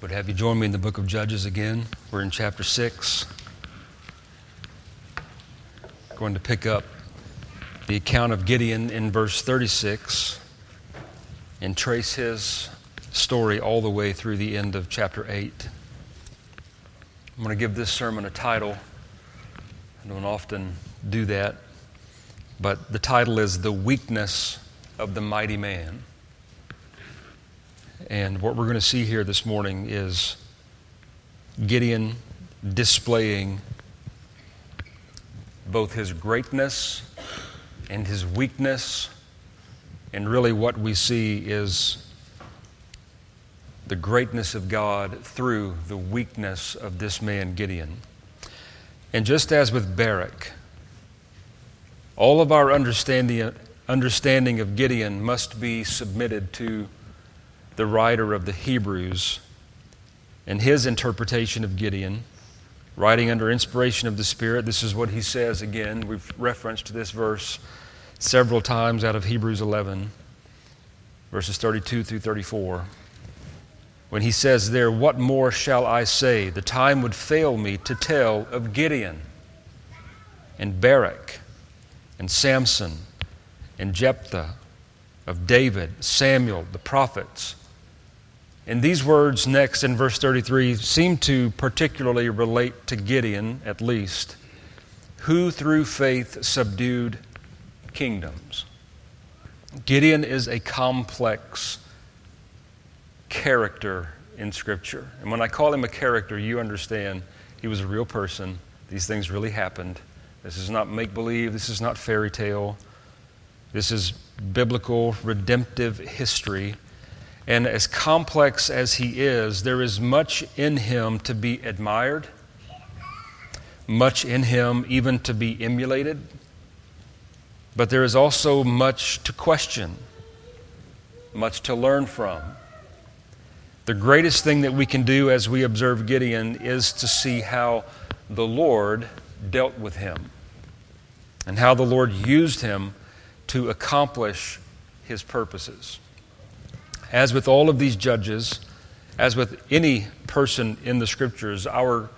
Would have you join me in the book of Judges again. We're in chapter 6. Going to pick up the account of Gideon in verse 36 and trace his story all the way through the end of chapter 8. I'm going to give this sermon a title. I don't often do that, but the title is The Weakness of the Mighty Man. And what we're going to see here this morning is Gideon displaying both his greatness and his weakness. And really what we see is the greatness of God through the weakness of this man Gideon. And just as with Barak, all of our understanding of Gideon must be submitted to the writer of the Hebrews and his interpretation of Gideon, writing under inspiration of the Spirit. This is what he says again. We've referenced this verse several times out of Hebrews 11, verses 32 through 34. When he says there, "What more shall I say? The time would fail me to tell of Gideon and Barak and Samson and Jephthah, of David, Samuel, the prophets." And these words next in verse 33 seem to particularly relate to Gideon, at least, who through faith subdued kingdoms. Gideon is a complex character in Scripture. And when I call him a character, you understand he was a real person. These things really happened. This is not make-believe. This is not fairy tale. This is biblical, redemptive history. And as complex as he is, there is much in him to be admired, much in him even to be emulated, but there is also much to question, much to learn from. The greatest thing that we can do as we observe Gideon is to see how the Lord dealt with him and how the Lord used him to accomplish his purposes. As with all of these judges, as with any person in the Scriptures, our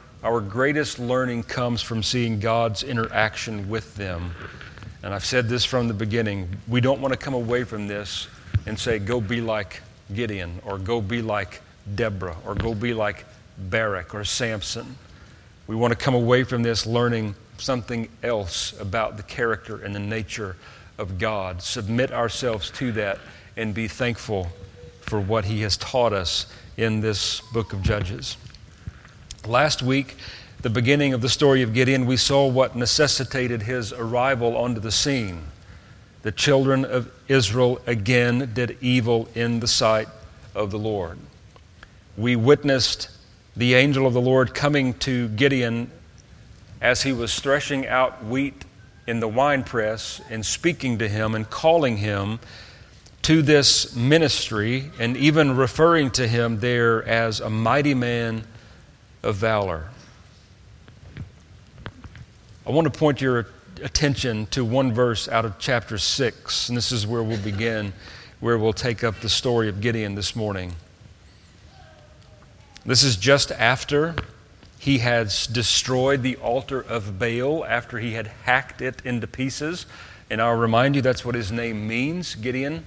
greatest learning comes from seeing God's interaction with them. And I've said this from the beginning. We don't want to come away from this and say, go be like Gideon, or go be like Deborah, or go be like Barak or Samson. We want to come away from this learning something else about the character and the nature of God, submit ourselves to that, and be thankful for what He has taught us in this book of Judges. Last week, the beginning of the story of Gideon, we saw what necessitated his arrival onto the scene. The children of Israel again did evil in the sight of the Lord. We witnessed the angel of the Lord coming to Gideon as he was threshing out wheat in the winepress and speaking to him and calling him to this ministry and even referring to him there as a mighty man of valor. I want to point your attention to one verse out of chapter 6, and this is where we'll begin, where we'll take up the story of Gideon this morning. This is just after he had destroyed the altar of Baal, after he had hacked it into pieces. And I'll remind you, that's what his name means, Gideon.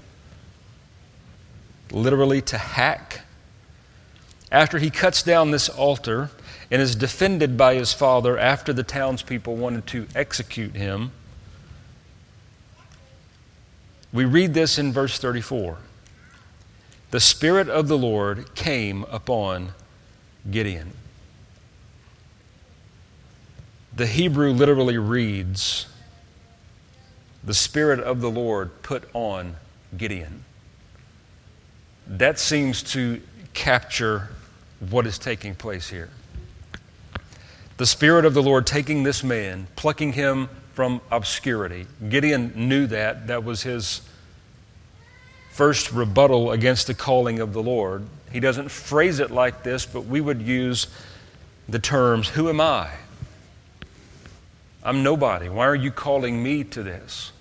Literally, to hack. After he cuts down this altar and is defended by his father after the townspeople wanted to execute him, we read this in verse 34. The Spirit of the Lord came upon Gideon. The Hebrew literally reads, the Spirit of the Lord put on Gideon. That seems to capture what is taking place here. The Spirit of the Lord taking this man, plucking him from obscurity. Gideon knew that. That was his first rebuttal against the calling of the Lord. He doesn't phrase it like this, but we would use the terms, who am I? I'm nobody. Why are you calling me to this?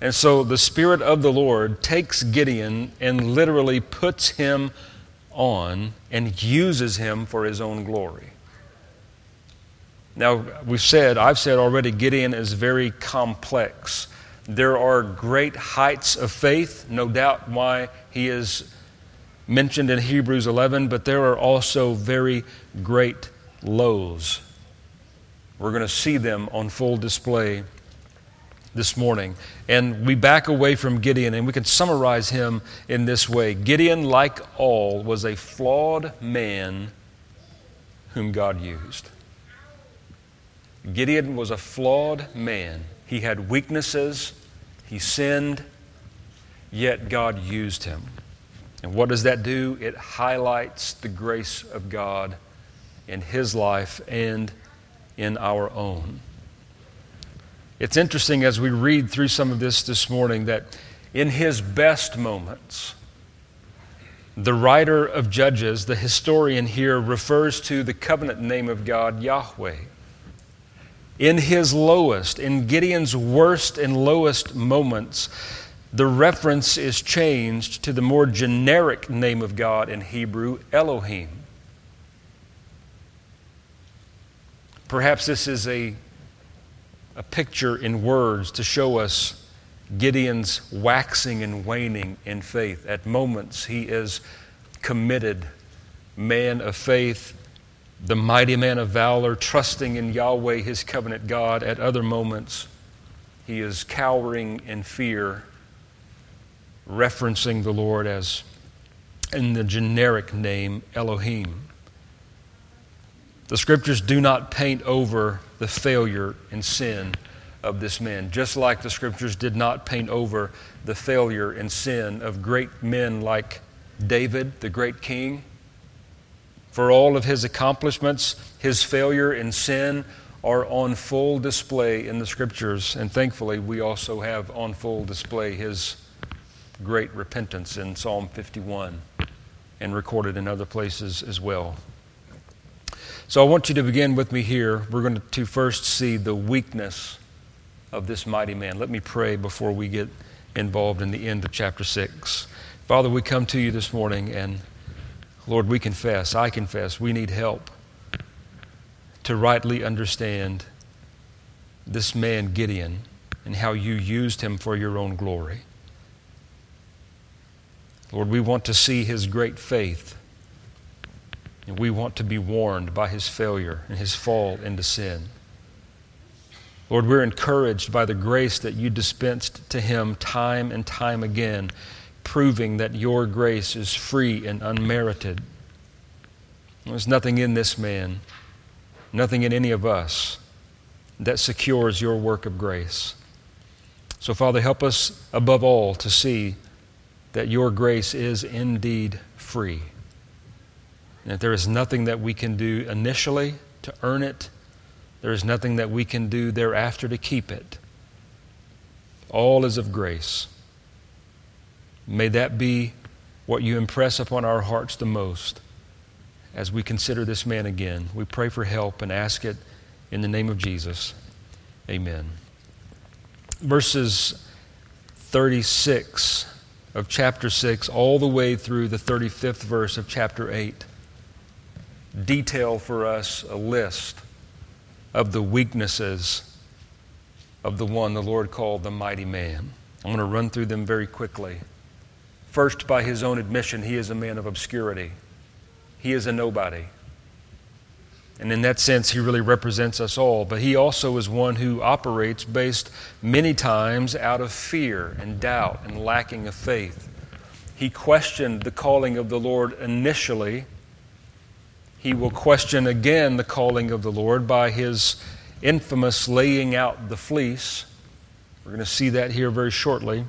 And so the Spirit of the Lord takes Gideon and literally puts him on and uses him for his own glory. Now, I've said already, Gideon is very complex. There are great heights of faith, no doubt why he is mentioned in Hebrews 11, but there are also very great lows. We're going to see them on full display this morning. And we back away from Gideon, and we can summarize him in this way. Gideon, like all, was a flawed man whom God used. Gideon was a flawed man. He had weaknesses. He sinned. Yet God used him. And what does that do? It highlights the grace of God in his life and in our own. It's interesting as we read through some of this morning that in his best moments, the writer of Judges, the historian here, refers to the covenant name of God, Yahweh. In his lowest, in Gideon's worst and lowest moments, the reference is changed to the more generic name of God in Hebrew, Elohim. Perhaps this is a picture in words to show us Gideon's waxing and waning in faith. At moments, he is committed, man of faith, the mighty man of valor, trusting in Yahweh, his covenant God. At other moments, he is cowering in fear, referencing the Lord as in the generic name Elohim. The Scriptures do not paint over the failure and sin of this man, just like the Scriptures did not paint over the failure and sin of great men like David, the great king. For all of his accomplishments, his failure and sin are on full display in the Scriptures, and thankfully we also have on full display his great repentance in Psalm 51 and recorded in other places as well. So I want you to begin with me here. We're going to first see the weakness of this mighty man. Let me pray before we get involved in the end of chapter 6. Father, we come to you this morning, and Lord, I confess, we need help to rightly understand this man Gideon and how you used him for your own glory. Lord, we want to see his great faith, and we want to be warned by his failure and his fall into sin. Lord, we're encouraged by the grace that you dispensed to him time and time again, proving that your grace is free and unmerited. There's nothing in this man, nothing in any of us that secures your work of grace. So, Father, help us above all to see that your grace is indeed free, and that there is nothing that we can do initially to earn it. There is nothing that we can do thereafter to keep it. All is of grace. May that be what you impress upon our hearts the most as we consider this man again. We pray for help and ask it in the name of Jesus. Amen. Verses 36 of chapter 6 all the way through the 35th verse of chapter 8 detail for us a list of the weaknesses of the one the Lord called the mighty man. I'm going to run through them very quickly. First, by his own admission, he is a man of obscurity. He is a nobody. And in that sense, he really represents us all. But he also is one who operates based many times out of fear and doubt and lacking of faith. He questioned the calling of the Lord initially. He will question again the calling of the Lord by his infamous laying out the fleece. We're going to see that here very shortly.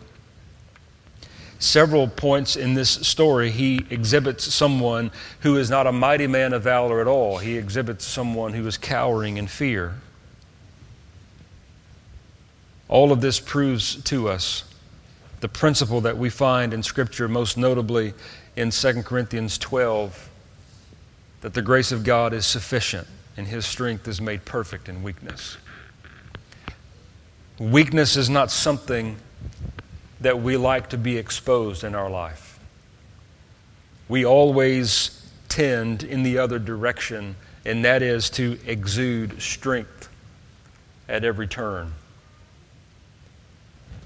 Several points in this story, he exhibits someone who is not a mighty man of valor at all. He exhibits someone who is cowering in fear. All of this proves to us the principle that we find in Scripture, most notably in 2 Corinthians 12, that the grace of God is sufficient and his strength is made perfect in weakness. Weakness is not something that we like to be exposed in our life. we always tend in the other direction, and that is to exude strength at every turn.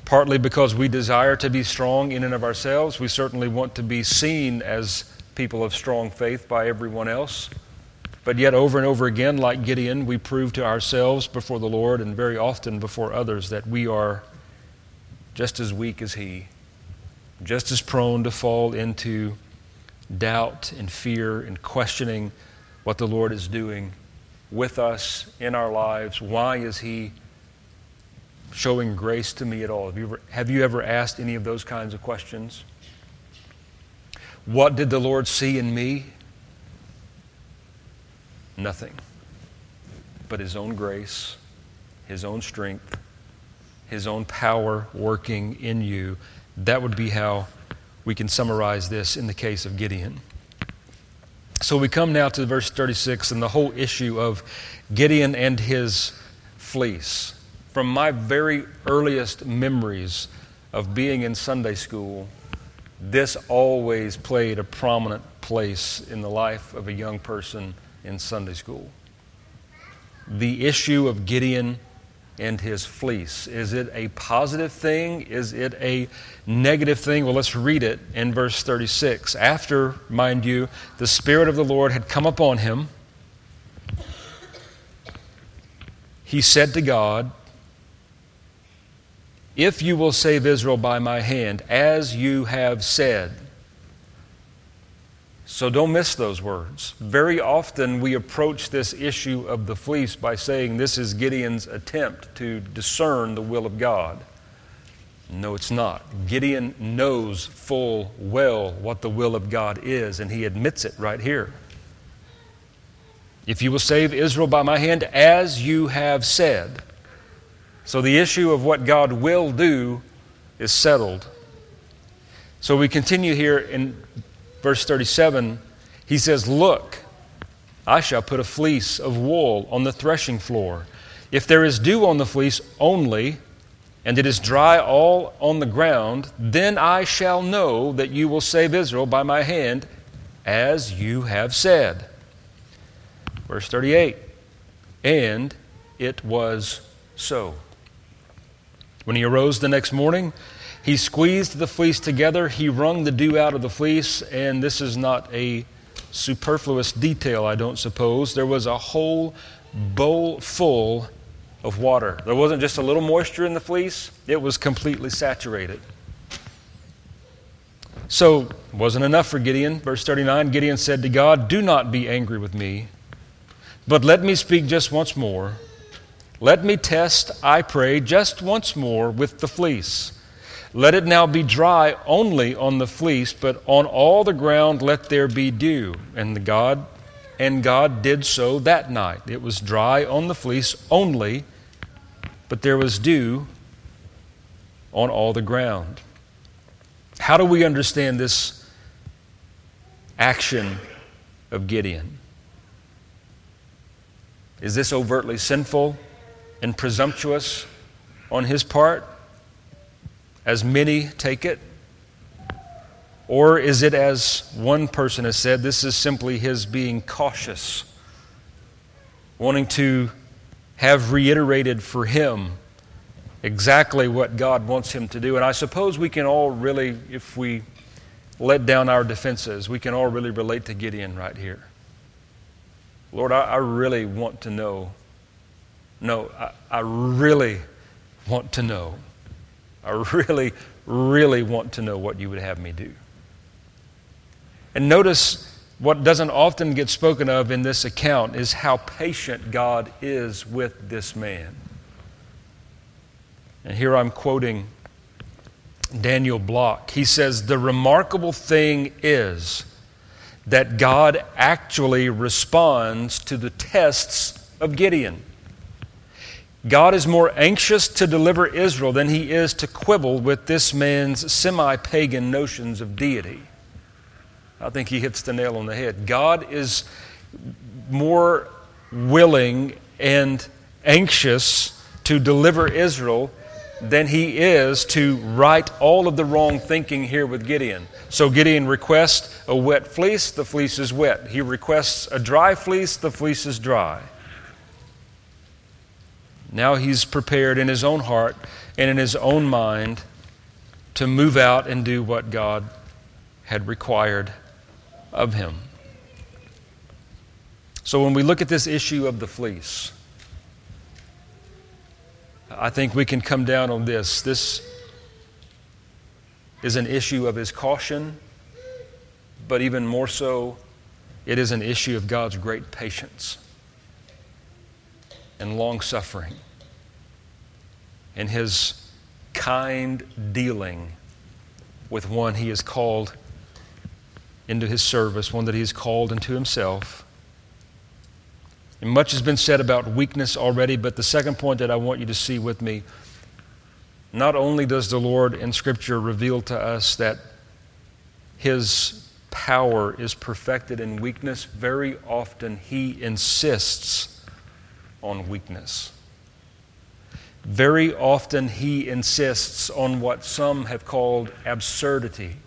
Partly because we desire to be strong in and of ourselves. We certainly want to be seen as people of strong faith by everyone else. But yet over and over again, like Gideon, we prove to ourselves before the Lord and very often before others that we are just as weak as he, just as prone to fall into doubt and fear and questioning what the Lord is doing with us in our lives. Why is he showing grace to me at all? Have you ever asked any of those kinds of questions? What did the Lord see in me? Nothing but his own grace, his own strength, his own power working in you. That would be how we can summarize this in the case of Gideon. So we come now to verse 36 and the whole issue of Gideon and his fleece. From my very earliest memories of being in Sunday school, this always played a prominent place in the life of a young person in Sunday school. The issue of Gideon and his fleece. Is it a positive thing? Is it a negative thing? Well, let's read it in verse 36. After, mind you, the Spirit of the Lord had come upon him, he said to God, "If you will save Israel by my hand, as you have said." So don't miss those words. Very often we approach this issue of the fleece by saying this is Gideon's attempt to discern the will of God. No, it's not. Gideon knows full well what the will of God is, and he admits it right here. If you will save Israel by my hand, as you have said. So the issue of what God will do is settled. So we continue here in verse 37, he says, "Look, I shall put a fleece of wool on the threshing floor. If there is dew on the fleece only, and it is dry all on the ground, then I shall know that you will save Israel by my hand, as you have said." Verse 38, "And it was so. When he arose the next morning, he squeezed the fleece together, he wrung the dew out of the fleece," and this is not a superfluous detail, I don't suppose. There was a whole bowl full of water. There wasn't just a little moisture in the fleece. It was completely saturated. So it wasn't enough for Gideon. Verse 39, Gideon said to God, "Do not be angry with me, but let me speak just once more. Let me test, I pray, just once more with the fleece. Let it now be dry only on the fleece, but on all the ground let there be dew." And God did so that night. It was dry on the fleece only, but there was dew on all the ground. How do we understand this action of Gideon? Is this overtly sinful and presumptuous on his part, as many take it? Or is it, as one person has said, this is simply his being cautious, wanting to have reiterated for him exactly what God wants him to do? And I suppose we can all really, if we let down our defenses, we can all really relate to Gideon right here. Lord, I really want to know. No, I really want to know. I really, really want to know what you would have me do. And notice what doesn't often get spoken of in this account is how patient God is with this man. And here I'm quoting Daniel Block. He says, "The remarkable thing is that God actually responds to the tests of Gideon. God is more anxious to deliver Israel than he is to quibble with this man's semi-pagan notions of deity." I think he hits the nail on the head. God is more willing and anxious to deliver Israel than he is to right all of the wrong thinking here with Gideon. So Gideon requests a wet fleece, the fleece is wet. He requests a dry fleece, the fleece is dry. Now he's prepared in his own heart and in his own mind to move out and do what God had required of him. So when we look at this issue of the fleece, I think we can come down on this. This is an issue of his caution, but even more so, it is an issue of God's great patience and long-suffering and his kind dealing with one he has called into his service, one that he has called into himself. And much has been said about weakness already, but the second point that I want you to see with me, not only does the Lord in Scripture reveal to us that his power is perfected in weakness, very often he insists on weakness. Very often he insists on what some have called absurdity,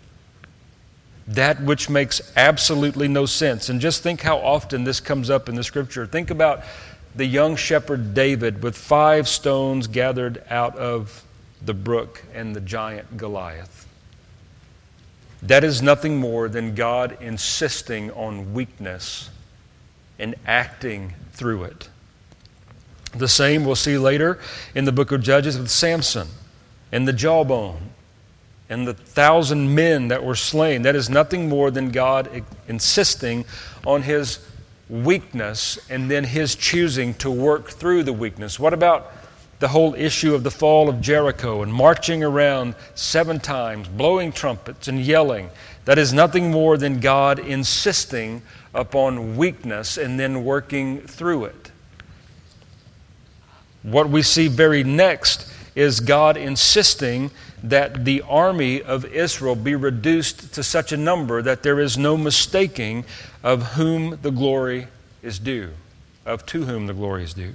that which makes absolutely no sense. And just think how often this comes up in the Scripture. Think about the young shepherd David with 5 stones gathered out of the brook and the giant Goliath. That is nothing more than God insisting on weakness and acting through it. The same we'll see later in the book of Judges with Samson and the jawbone and the 1,000 men that were slain. That is nothing more than God insisting on his weakness and then his choosing to work through the weakness. What about the whole issue of the fall of Jericho and marching around 7 times, blowing trumpets and yelling? That is nothing more than God insisting upon weakness and then working through it. What we see very next is God insisting that the army of Israel be reduced to such a number that there is no mistaking of whom the glory is due, of to whom the glory is due.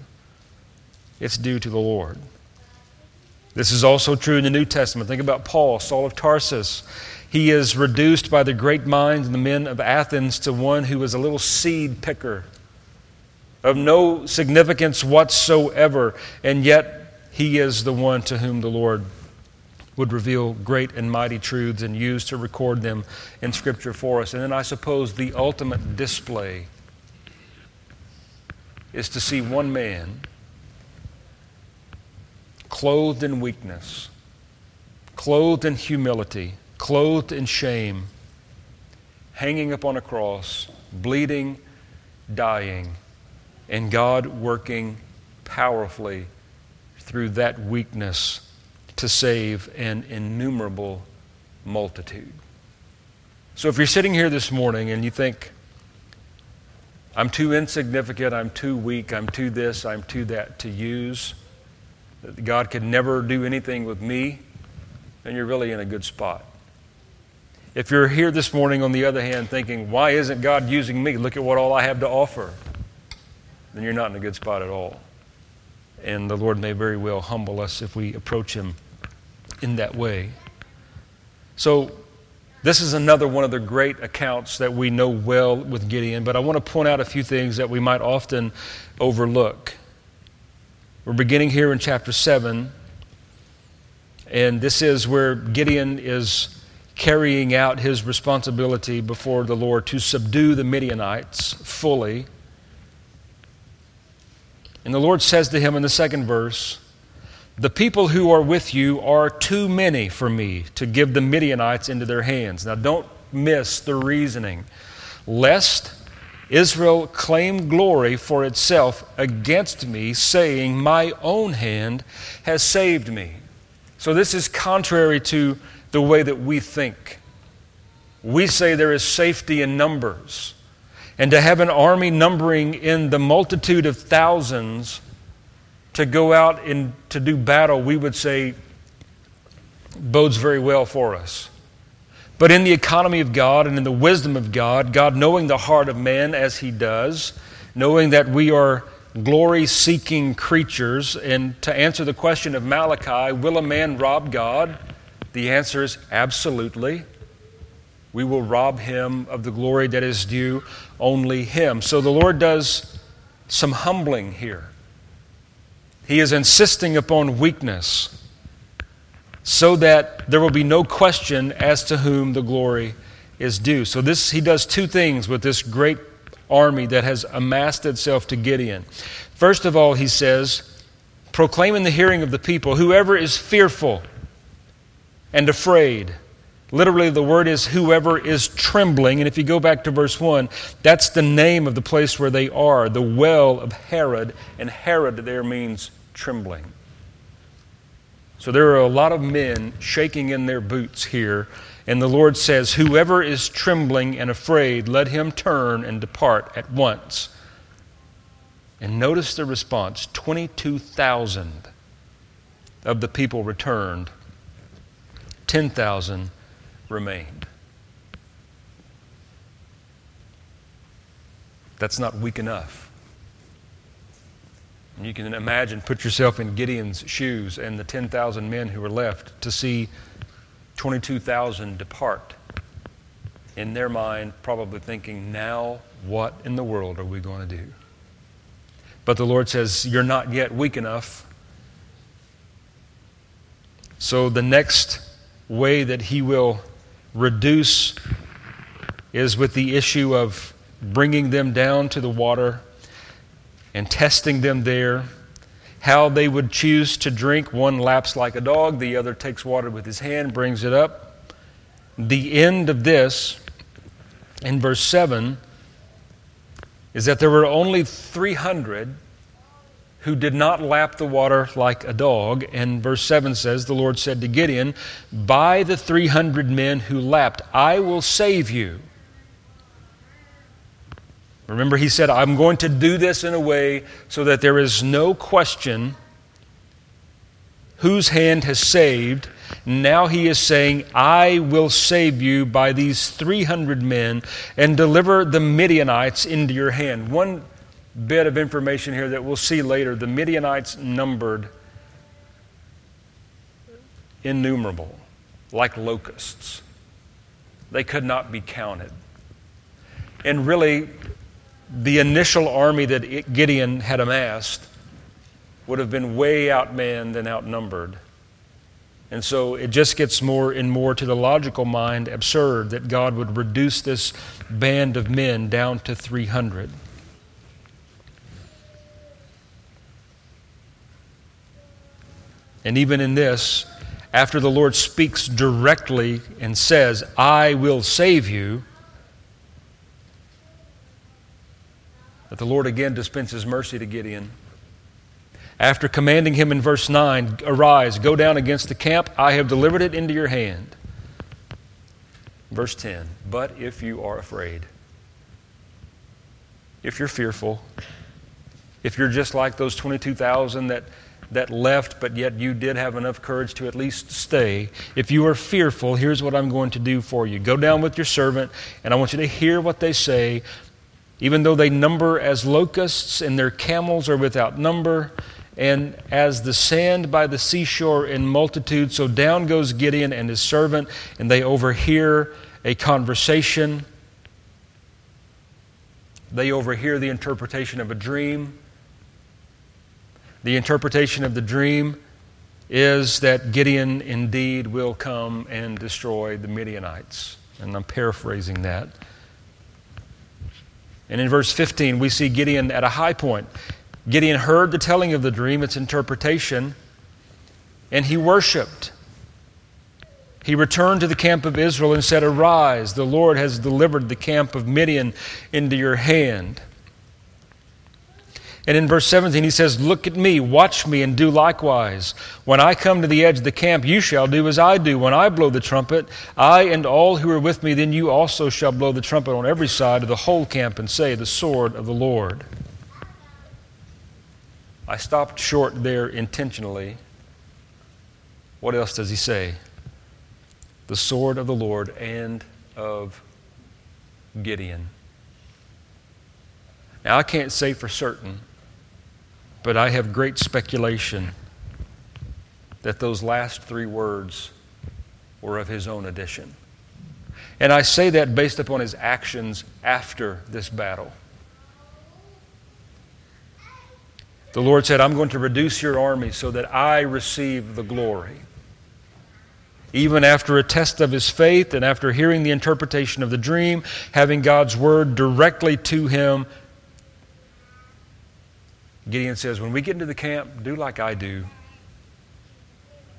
It's due to the Lord. This is also true in the New Testament. Think about Paul, Saul of Tarsus. He is reduced by the great minds and the men of Athens to one who was a little seed picker of no significance whatsoever, and yet he is the one to whom the Lord would reveal great and mighty truths and use to record them in Scripture for us. And then I suppose the ultimate display is to see one man clothed in weakness, clothed in humility, clothed in shame, hanging upon a cross, bleeding, dying, and God working powerfully through that weakness to save an innumerable multitude. So if you're sitting here this morning and you think, I'm too insignificant, I'm too weak, I'm too this, I'm too that to use, that God could never do anything with me, then you're really in a good spot. If you're here this morning, on the other hand, thinking, why isn't God using me? Look at what all I have to offer. Then you're not in a good spot at all. And the Lord may very well humble us if we approach him in that way. So this is another one of the great accounts that we know well with Gideon, but I want to point out a few things that we might often overlook. We're beginning here in chapter 7, and this is where Gideon is carrying out his responsibility before the Lord to subdue the Midianites fully. And the Lord says to him in the second verse, "The people who are with you are too many for me to give the Midianites into their hands." Now don't miss the reasoning. "Lest Israel claim glory for itself against me, saying, my own hand has saved me." So this is contrary to the way that we think. We say there is safety in numbers. And to have an army numbering in the multitude of thousands to go out and to do battle, we would say, bodes very well for us. But in the economy of God and in the wisdom of God, God knowing the heart of man as he does, knowing that we are glory-seeking creatures. And to answer the question of Malachi, will a man rob God? The answer is absolutely. We will rob him of the glory that is due only him. So the Lord does some humbling here. He is insisting upon weakness so that there will be no question as to whom the glory is due. So this, he does two things with this great army that has amassed itself to Gideon. First of all, he says, proclaim in the hearing of the people, whoever is fearful and afraid. Literally, the word is whoever is trembling. And if you go back to verse 1, that's the name of the place where they are, the well of Herod. And Herod there means trembling. So there are a lot of men shaking in their boots here. And the Lord says, whoever is trembling and afraid, let him turn and depart at once. And notice the response. 22,000 of the people returned. 10,000 remained. That's not weak enough. And you can imagine, put yourself in Gideon's shoes and the 10,000 men who were left to see 22,000 depart, in their mind probably thinking, now what in the world are we going to do? But the Lord says, you're not yet weak enough. So the next way that he will reduce is with the issue of bringing them down to the water and testing them there. How they would choose to drink. One laps like a dog, the other takes water with his hand, brings it up. The end of this, in verse 7, is that there were only 300 who did not lap the water like a dog. And verse 7 says, the Lord said to Gideon, by the 300 men who lapped, I will save you. Remember, he said, I'm going to do this in a way so that there is no question whose hand has saved. Now he is saying, I will save you by these 300 men and deliver the Midianites into your hand. One bit of information here that we'll see later. The Midianites numbered innumerable, like locusts. They could not be counted. And really, the initial army that Gideon had amassed would have been way outmanned and outnumbered. And so it just gets more and more, to the logical mind, absurd that God would reduce this band of men down to 300. And even in this, after the Lord speaks directly and says, I will save you, that the Lord again dispenses mercy to Gideon. After commanding him in verse 9, arise, go down against the camp, I have delivered it into your hand. Verse 10, but if you are afraid, if you're fearful, if you're just like those 22,000 that left, but yet you did have enough courage to at least stay. If you are fearful, here's what I'm going to do for you. Go down with your servant, and I want you to hear what they say. Even though they number as locusts, and their camels are without number, and as the sand by the seashore in multitude, so down goes Gideon and his servant, and they overhear a conversation. They overhear the interpretation of a dream. The interpretation of the dream is that Gideon indeed will come and destroy the Midianites. And I'm paraphrasing that. And in verse 15, we see Gideon at a high point. Gideon heard the telling of the dream, its interpretation, and he worshiped. He returned to the camp of Israel and said, arise, the Lord has delivered the camp of Midian into your hand. And in verse 17, he says, look at me, watch me, and do likewise. When I come to the edge of the camp, you shall do as I do. When I blow the trumpet, I and all who are with me, then you also shall blow the trumpet on every side of the whole camp and say, the sword of the Lord. I stopped short there intentionally. What else does he say? The sword of the Lord and of Gideon. Now, I can't say for certain But I have great speculation that those last three words were of his own addition. And I say that based upon his actions after this battle. The Lord said, I'm going to reduce your army so that I receive the glory. Even after a test of his faith and after hearing the interpretation of the dream, having God's word directly to him, Gideon says, when we get into the camp, do like I do.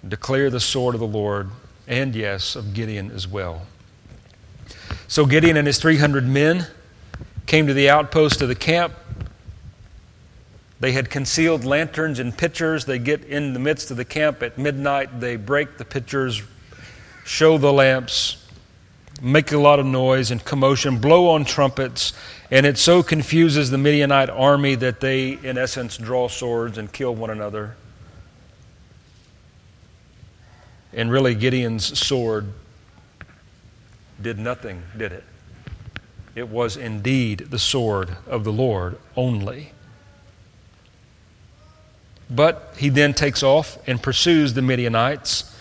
Declare the sword of the Lord, and yes, of Gideon as well. So Gideon and his 300 men came to the outpost of the camp. They had concealed lanterns and pitchers. They get in the midst of the camp at midnight. They break the pitchers, show the lamps, make a lot of noise and commotion, blow on trumpets, and it so confuses the Midianite army that they, in essence, draw swords and kill one another. And really, Gideon's sword did nothing, did it? It was indeed the sword of the Lord only. But he then takes off and pursues the Midianites.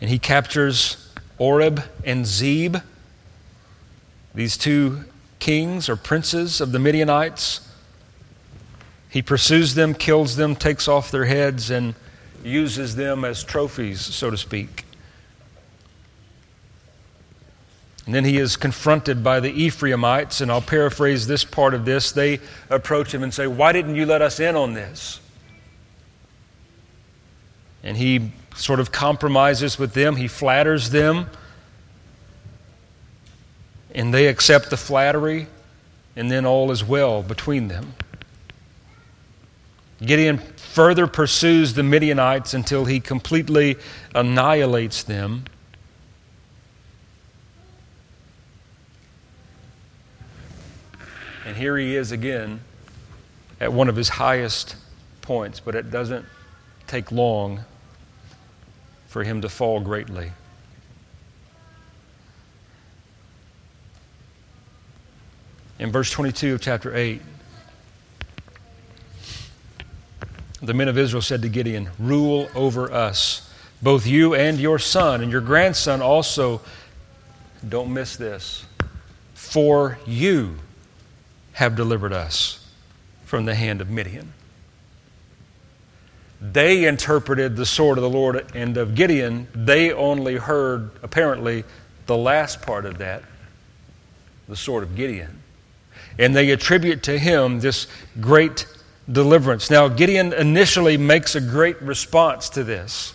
And he captures Oreb and Zeb. These two kings or princes of the Midianites. He pursues them, kills them, takes off their heads, and uses them as trophies, so to speak. And then he is confronted by the Ephraimites, and I'll paraphrase this part of this. They approach him and say, why didn't you let us in on this? And he sort of compromises with them. He flatters them. And they accept the flattery, and then all is well between them. Gideon further pursues the Midianites until he completely annihilates them. And here he is again at one of his highest points, but it doesn't take long for him to fall greatly. In verse 22 of chapter 8, the men of Israel said to Gideon, rule over us, both you and your son, and your grandson also, don't miss this, for you have delivered us from the hand of Midian. They interpreted the sword of the Lord and of Gideon. They only heard, apparently, the last part of that, the sword of Gideon. And they attribute to him this great deliverance. Now, Gideon initially makes a great response to this,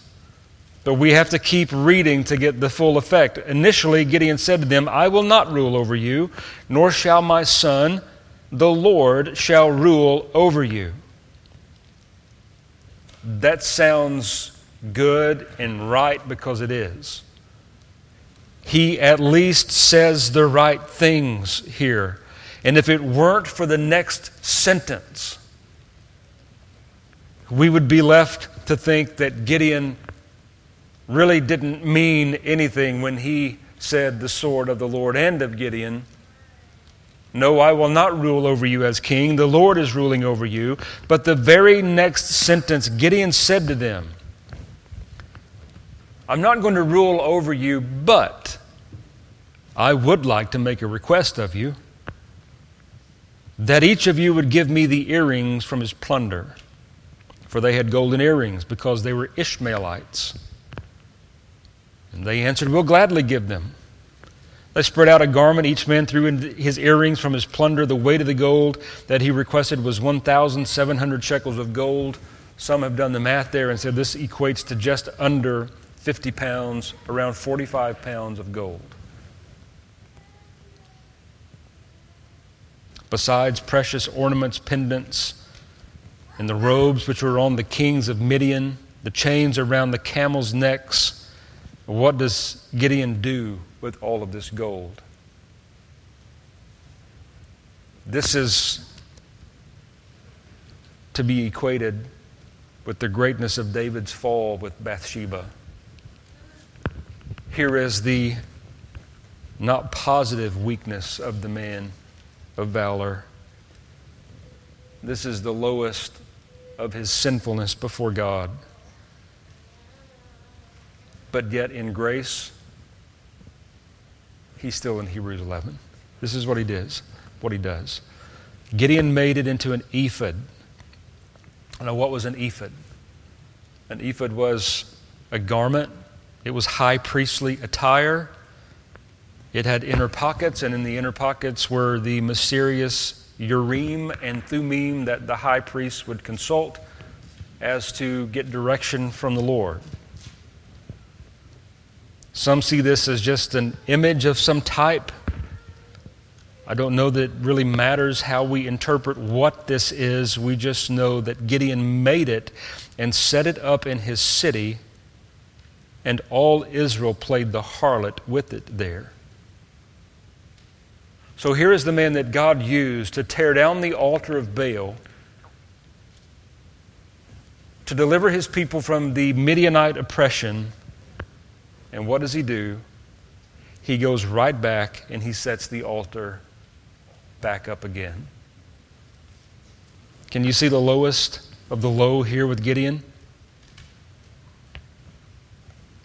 but we have to keep reading to get the full effect. Initially, Gideon said to them, I will not rule over you, nor shall my son, the Lord shall rule over you. That sounds good and right because it is. He at least says the right things here. And if it weren't for the next sentence, we would be left to think that Gideon really didn't mean anything when he said the sword of the Lord and of Gideon. No, I will not rule over you as king. The Lord is ruling over you. But the very next sentence, Gideon said to them, I'm not going to rule over you, but I would like to make a request of you that each of you would give me the earrings from his plunder. For they had golden earrings because they were Ishmaelites. And they answered, we'll gladly give them. They spread out a garment. Each man threw in his earrings from his plunder. The weight of the gold that he requested was 1,700 shekels of gold. Some have done the math there and said this equates to just under 50 pounds, around 45 pounds of gold. Besides precious ornaments, pendants, and the robes which were on the kings of Midian, the chains around the camels' necks. What does Gideon do with all of this gold? This is to be equated with the greatness of David's fall with Bathsheba. Here is the not positive weakness of the man of valor. This is the lowest of his sinfulness before God. But yet in grace, he's still in Hebrews 11. This is what he does. Gideon made it into an ephod. Now, what was an ephod? An ephod was a garment. It was high priestly attire. It had inner pockets, and in the inner pockets were the mysterious Urim and Thummim that the high priest would consult as to get direction from the Lord. Some see this as just an image of some type. I don't know that it really matters how we interpret what this is. We just know that Gideon made it and set it up in his city, and all Israel played the harlot with it there. So here is the man that God used to tear down the altar of Baal, to deliver his people from the Midianite oppression. And what does he do? He goes right back and he sets the altar back up again. Can you see the lowest of the low here with Gideon?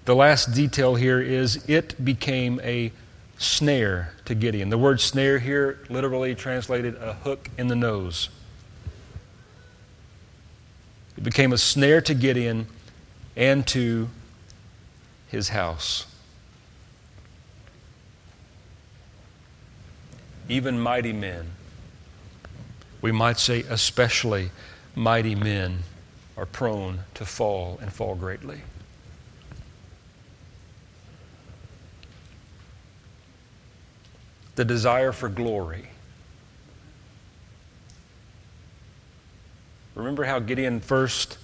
The last detail here is it became a snare to Gideon. The word snare here literally translated a hook in the nose. It became a snare to Gideon and to his house. Even mighty men, we might say especially mighty men, are prone to fall and fall greatly. The desire for glory. Remember how Gideon first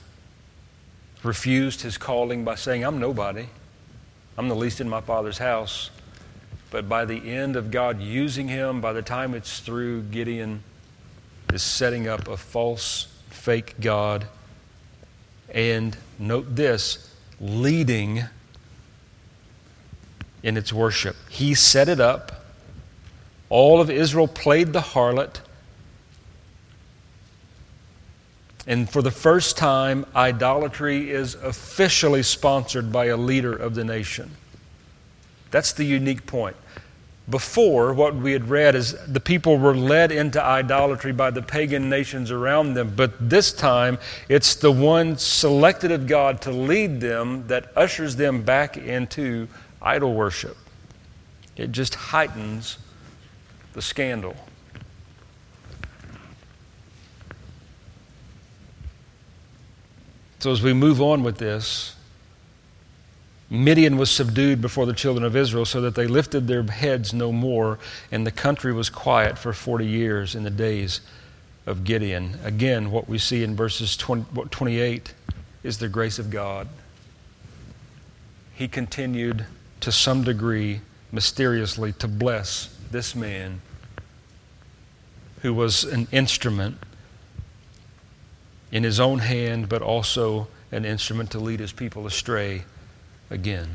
refused his calling by saying, I'm nobody. I'm the least in my father's house. But by the end of God using him, by the time it's through, Gideon is setting up a false, fake god. And note this, leading in its worship. He set it up. All of Israel played the harlot. And for the first time, idolatry is officially sponsored by a leader of the nation. That's the unique point. Before, what we had read is the people were led into idolatry by the pagan nations around them, but this time it's the one selected of God to lead them that ushers them back into idol worship. It just heightens the scandal. So as we move on with this, Midian was subdued before the children of Israel so that they lifted their heads no more, and the country was quiet for 40 years in the days of Gideon. Again, what we see in verses 28 is the grace of God. He continued to some degree mysteriously to bless this man who was an instrument in his own hand, but also an instrument to lead his people astray again.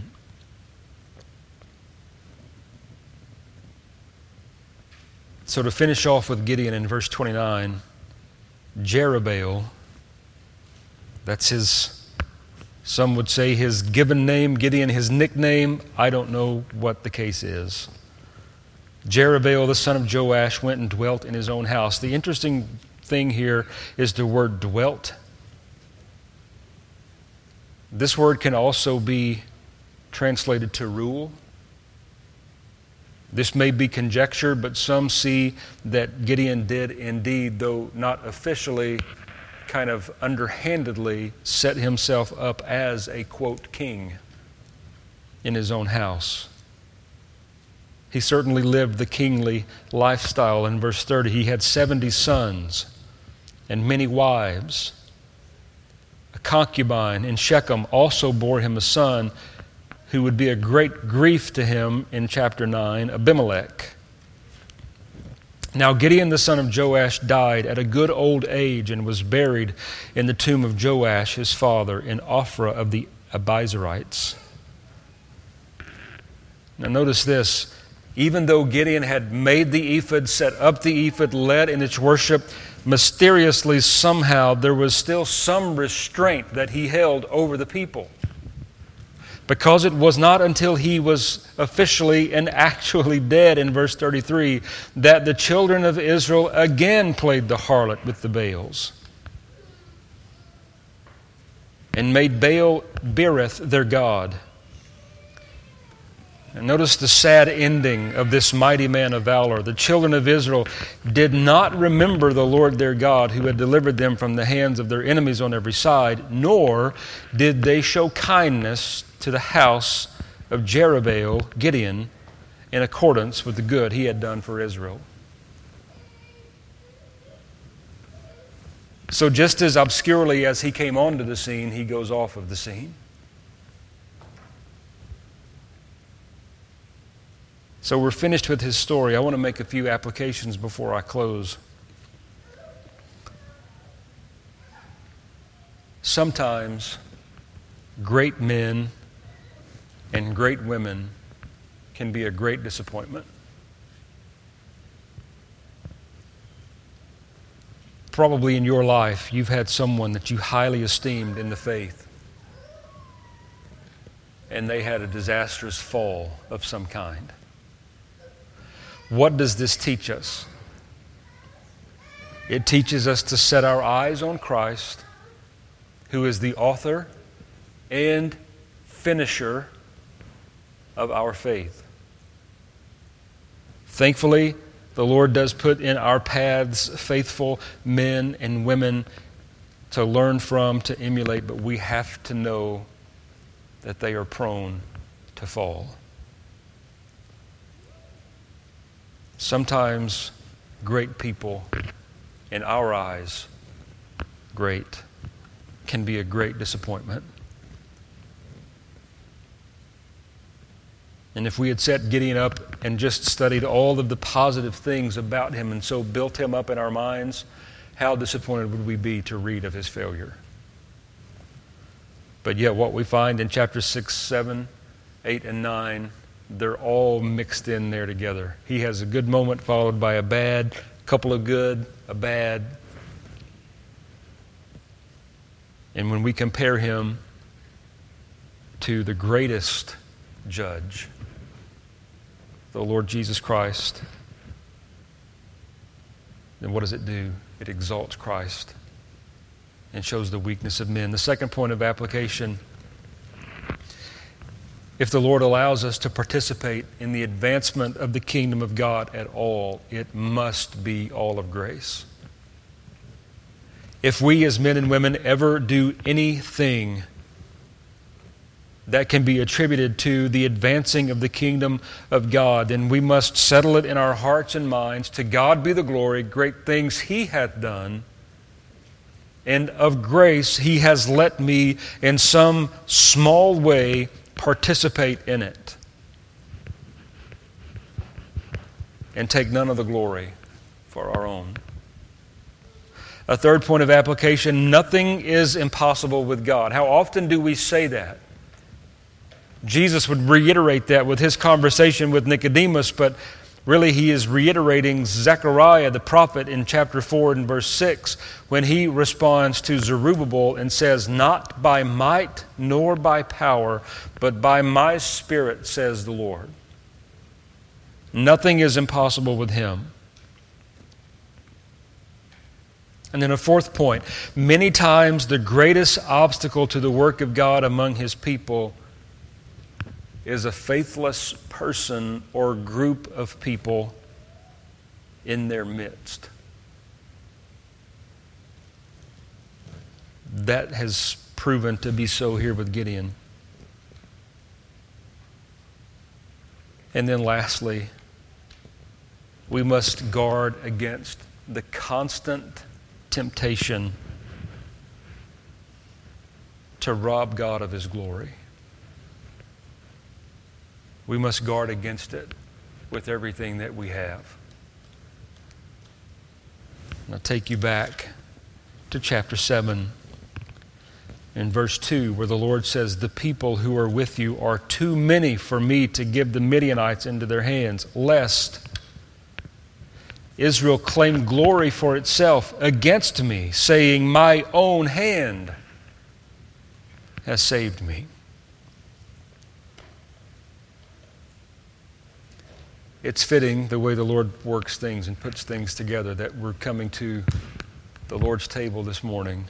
So to finish off with Gideon in verse 29, Jerubbaal, that's his, some would say his given name, Gideon his nickname, I don't know what the case is. Jerubbaal, the son of Joash, went and dwelt in his own house. The interesting thing here is the word dwelt. This word can also be translated to rule. This may be conjecture, but some see that Gideon did indeed, though not officially, kind of underhandedly set himself up as a, quote, king in his own house. He certainly lived the kingly lifestyle. In verse 30, he had 70 sons and many wives. A concubine in Shechem also bore him a son who would be a great grief to him in chapter 9, Abimelech. Now Gideon the son of Joash died at a good old age and was buried in the tomb of Joash, his father, in Ophrah of the Abiezrites. Now notice this. Even though Gideon had made the ephod, set up the ephod, led in its worship, mysteriously somehow there was still some restraint that he held over the people, because it was not until he was officially and actually dead in verse 33 that the children of Israel again played the harlot with the Baals and made Baal-Berith their god. And notice the sad ending of this mighty man of valor. The children of Israel did not remember the Lord their God who had delivered them from the hands of their enemies on every side, nor did they show kindness to the house of Jerubbaal, Gideon, in accordance with the good he had done for Israel. So just as obscurely as he came onto the scene, he goes off of the scene. So we're finished with his story. I want to make a few applications before I close. Sometimes great men and great women can be a great disappointment. Probably in your life, you've had someone that you highly esteemed in the faith, and they had a disastrous fall of some kind. What does this teach us? It teaches us to set our eyes on Christ, who is the author and finisher of our faith. Thankfully, the Lord does put in our paths faithful men and women to learn from, to emulate, but we have to know that they are prone to fall. Sometimes great people, in our eyes, great, can be a great disappointment. And if we had set Gideon up and just studied all of the positive things about him and so built him up in our minds, how disappointed would we be to read of his failure? But yet what we find in chapters 6, 7, 8, and 9, they're all mixed in there together. He has a good moment followed by a bad, couple of good, a bad. And when we compare him to the greatest judge, the Lord Jesus Christ, then what does it do? It exalts Christ and shows the weakness of men. The second point of application, if the Lord allows us to participate in the advancement of the kingdom of God at all, it must be all of grace. If we as men and women ever do anything that can be attributed to the advancing of the kingdom of God, then we must settle it in our hearts and minds. To God be the glory, great things He hath done, and of grace He has let me in some small way participate in it. And take none of the glory for our own. A third point of application, nothing is impossible with God. How often do we say that? Jesus would reiterate that with his conversation with Nicodemus, but really he is reiterating Zechariah the prophet in chapter 4 and verse 6 when he responds to Zerubbabel and says, "Not by might nor by power, but by my spirit, says the Lord." Nothing is impossible with him. And then a fourth point, many times the greatest obstacle to the work of God among his people is a faithless person or group of people in their midst. That has proven to be so here with Gideon. And then lastly, we must guard against the constant temptation to rob God of His glory. We must guard against it with everything that we have. And I'll take you back to chapter 7 and verse 2 where the Lord says, "The people who are with you are too many for me to give the Midianites into their hands, lest Israel claimed glory for itself against me, saying, my own hand has saved me. It's fitting the way the Lord works things and puts things together that we're coming to the Lord's table this morning.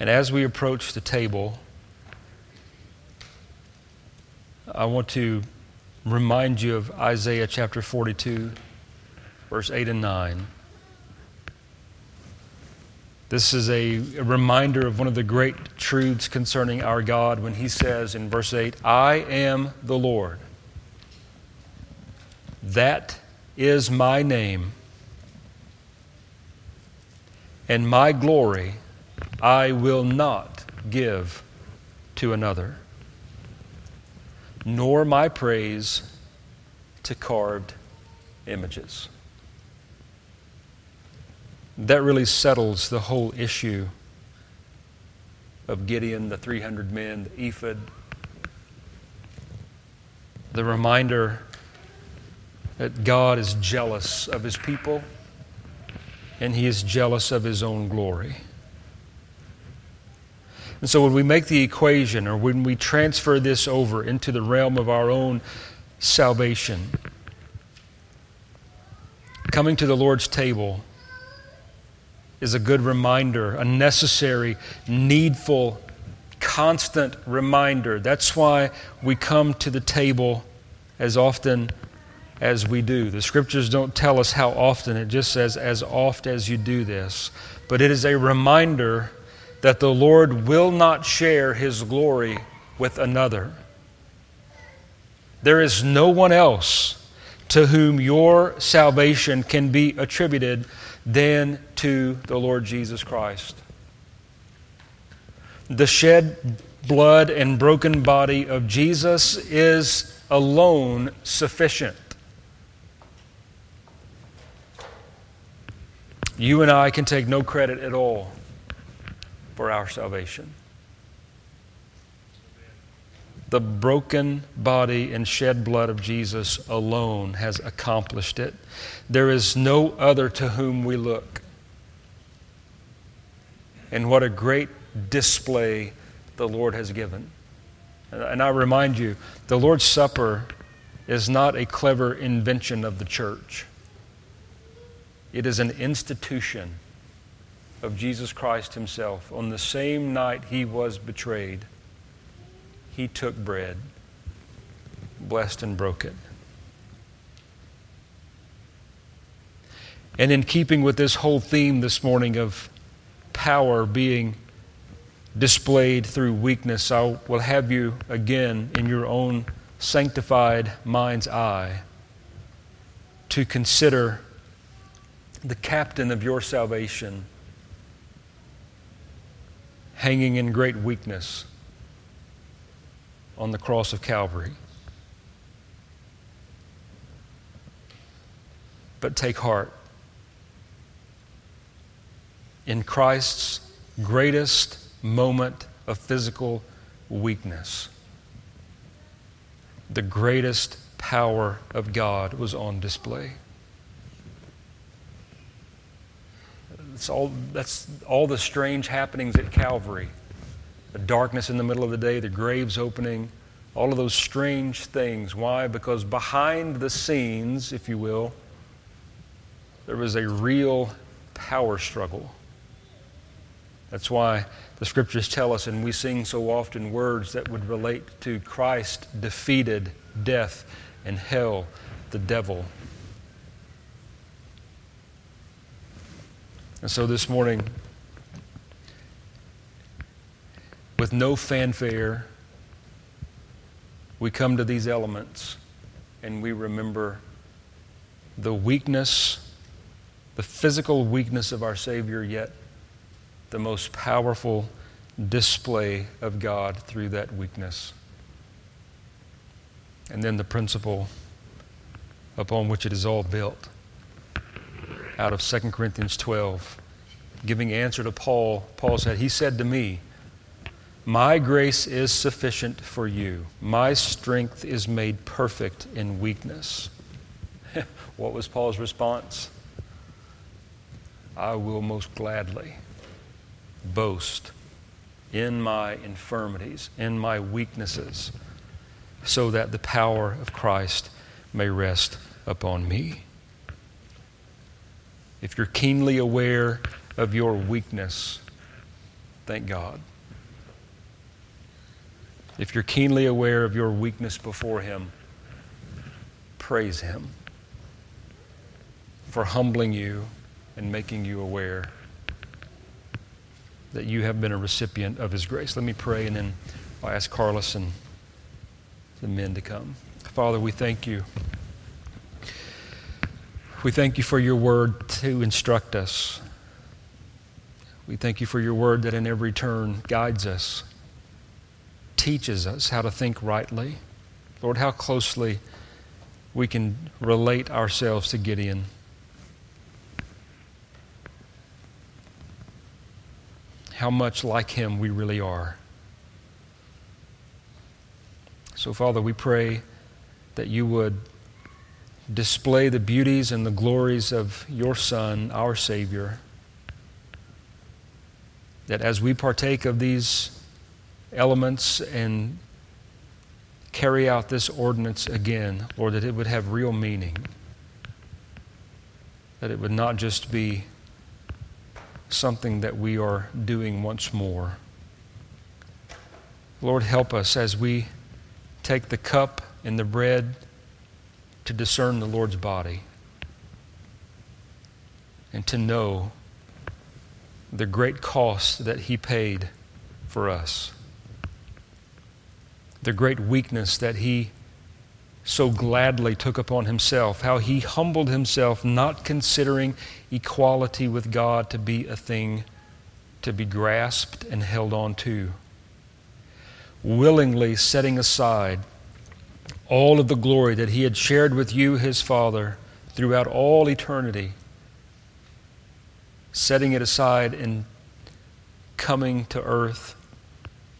And as we approach the table, I want to remind you of Isaiah chapter 42, verse 8 and 9. This is a reminder of one of the great truths concerning our God when he says in verse 8, I am the Lord. That is my name. And my glory I will not give to another, nor my praise to carved images. That really settles the whole issue of Gideon, the 300 men, the ephod, the reminder that God is jealous of his people and he is jealous of his own glory. And so when we make the equation, or when we transfer this over into the realm of our own salvation, coming to the Lord's table is a good reminder, a necessary, needful, constant reminder. That's why we come to the table as often as we do. The Scriptures don't tell us how often. It just says, as oft as you do this. But it is a reminder that the Lord will not share his glory with another. There is no one else to whom your salvation can be attributed than to the Lord Jesus Christ. The shed blood and broken body of Jesus is alone sufficient. You and I can take no credit at all for our salvation. The broken body and shed blood of Jesus alone has accomplished it. There is no other to whom we look. And what a great display the Lord has given. And I remind you, the Lord's Supper is not a clever invention of the church. It is an institution of Jesus Christ himself. On the same night he was betrayed, he took bread, blessed and broke it. And in keeping with this whole theme this morning of power being displayed through weakness, I will have you again in your own sanctified mind's eye to consider the captain of your salvation hanging in great weakness on the cross of Calvary. But take heart. In Christ's greatest moment of physical weakness, the greatest power of God was on display. That's all the strange happenings at Calvary. The darkness in the middle of the day, the graves opening, all of those strange things. Why? Because behind the scenes, if you will, there was a real power struggle. That's why the Scriptures tell us, and we sing so often words that would relate to Christ defeated death and hell, the devil. And so this morning, with no fanfare, we come to these elements and we remember the weakness, the physical weakness of our Savior, yet the most powerful display of God through that weakness. And then the principle upon which it is all built, out of 2 Corinthians 12, giving answer to Paul. Paul said, he said to me, my grace is sufficient for you. My strength is made perfect in weakness. What was Paul's response? I will most gladly boast in my infirmities, in my weaknesses, so that the power of Christ may rest upon me. If you're keenly aware of your weakness, thank God. If you're keenly aware of your weakness before Him, praise Him for humbling you and making you aware that you have been a recipient of His grace. Let me pray, and then I'll ask Carlos and the men to come. Father, we thank you. We thank you for your word to instruct us. We thank you for your word that in every turn guides us, teaches us how to think rightly. Lord, how closely we can relate ourselves to Gideon. How much like him we really are. So, Father, we pray that you would display the beauties and the glories of your Son, our Savior, that as we partake of these elements and carry out this ordinance again, Lord, that it would have real meaning, that it would not just be something that we are doing once more. Lord, help us as we take the cup and the bread to discern the Lord's body and to know the great cost that He paid for us, the great weakness that He so gladly took upon Himself, how He humbled Himself, not considering equality with God to be a thing to be grasped and held on to, willingly setting aside all of the glory that He had shared with you, His Father, throughout all eternity, setting it aside and coming to earth,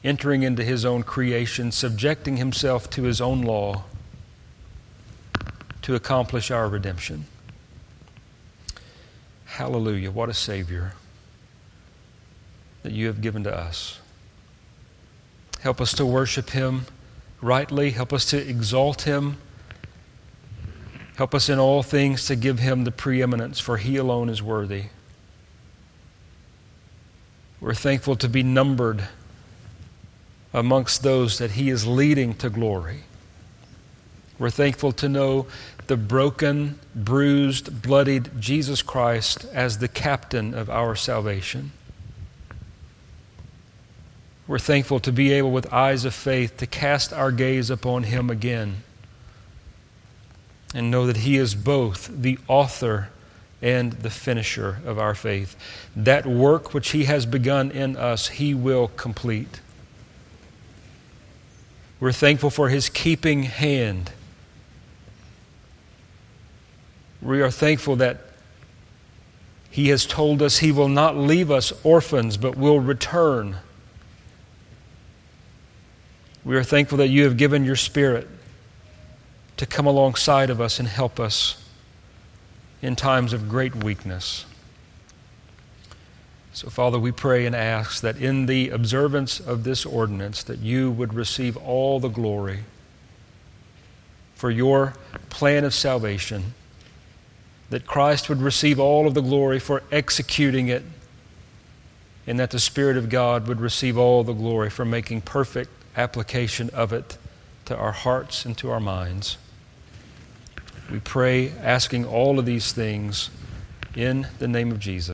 entering into His own creation, subjecting Himself to His own law, to accomplish our redemption. Hallelujah, what a Savior that you have given to us. Help us to worship Him rightly. Help us to exalt Him. Help us in all things to give Him the preeminence, for He alone is worthy. We're thankful to be numbered amongst those that He is leading to glory. We're thankful to know the broken, bruised, bloodied Jesus Christ as the captain of our salvation. We're thankful to be able, with eyes of faith, to cast our gaze upon Him again and know that He is both the author and the finisher of our faith. That work which He has begun in us, He will complete. We're thankful for His keeping hand. We are thankful that He has told us He will not leave us orphans, but will return. We are thankful that you have given your Spirit to come alongside of us and help us in times of great weakness. So, Father, we pray and ask that in the observance of this ordinance that you would receive all the glory for your plan of salvation, that Christ would receive all of the glory for executing it, and that the Spirit of God would receive all the glory for making perfect application of it to our hearts and to our minds. We pray asking all of these things in the name of Jesus.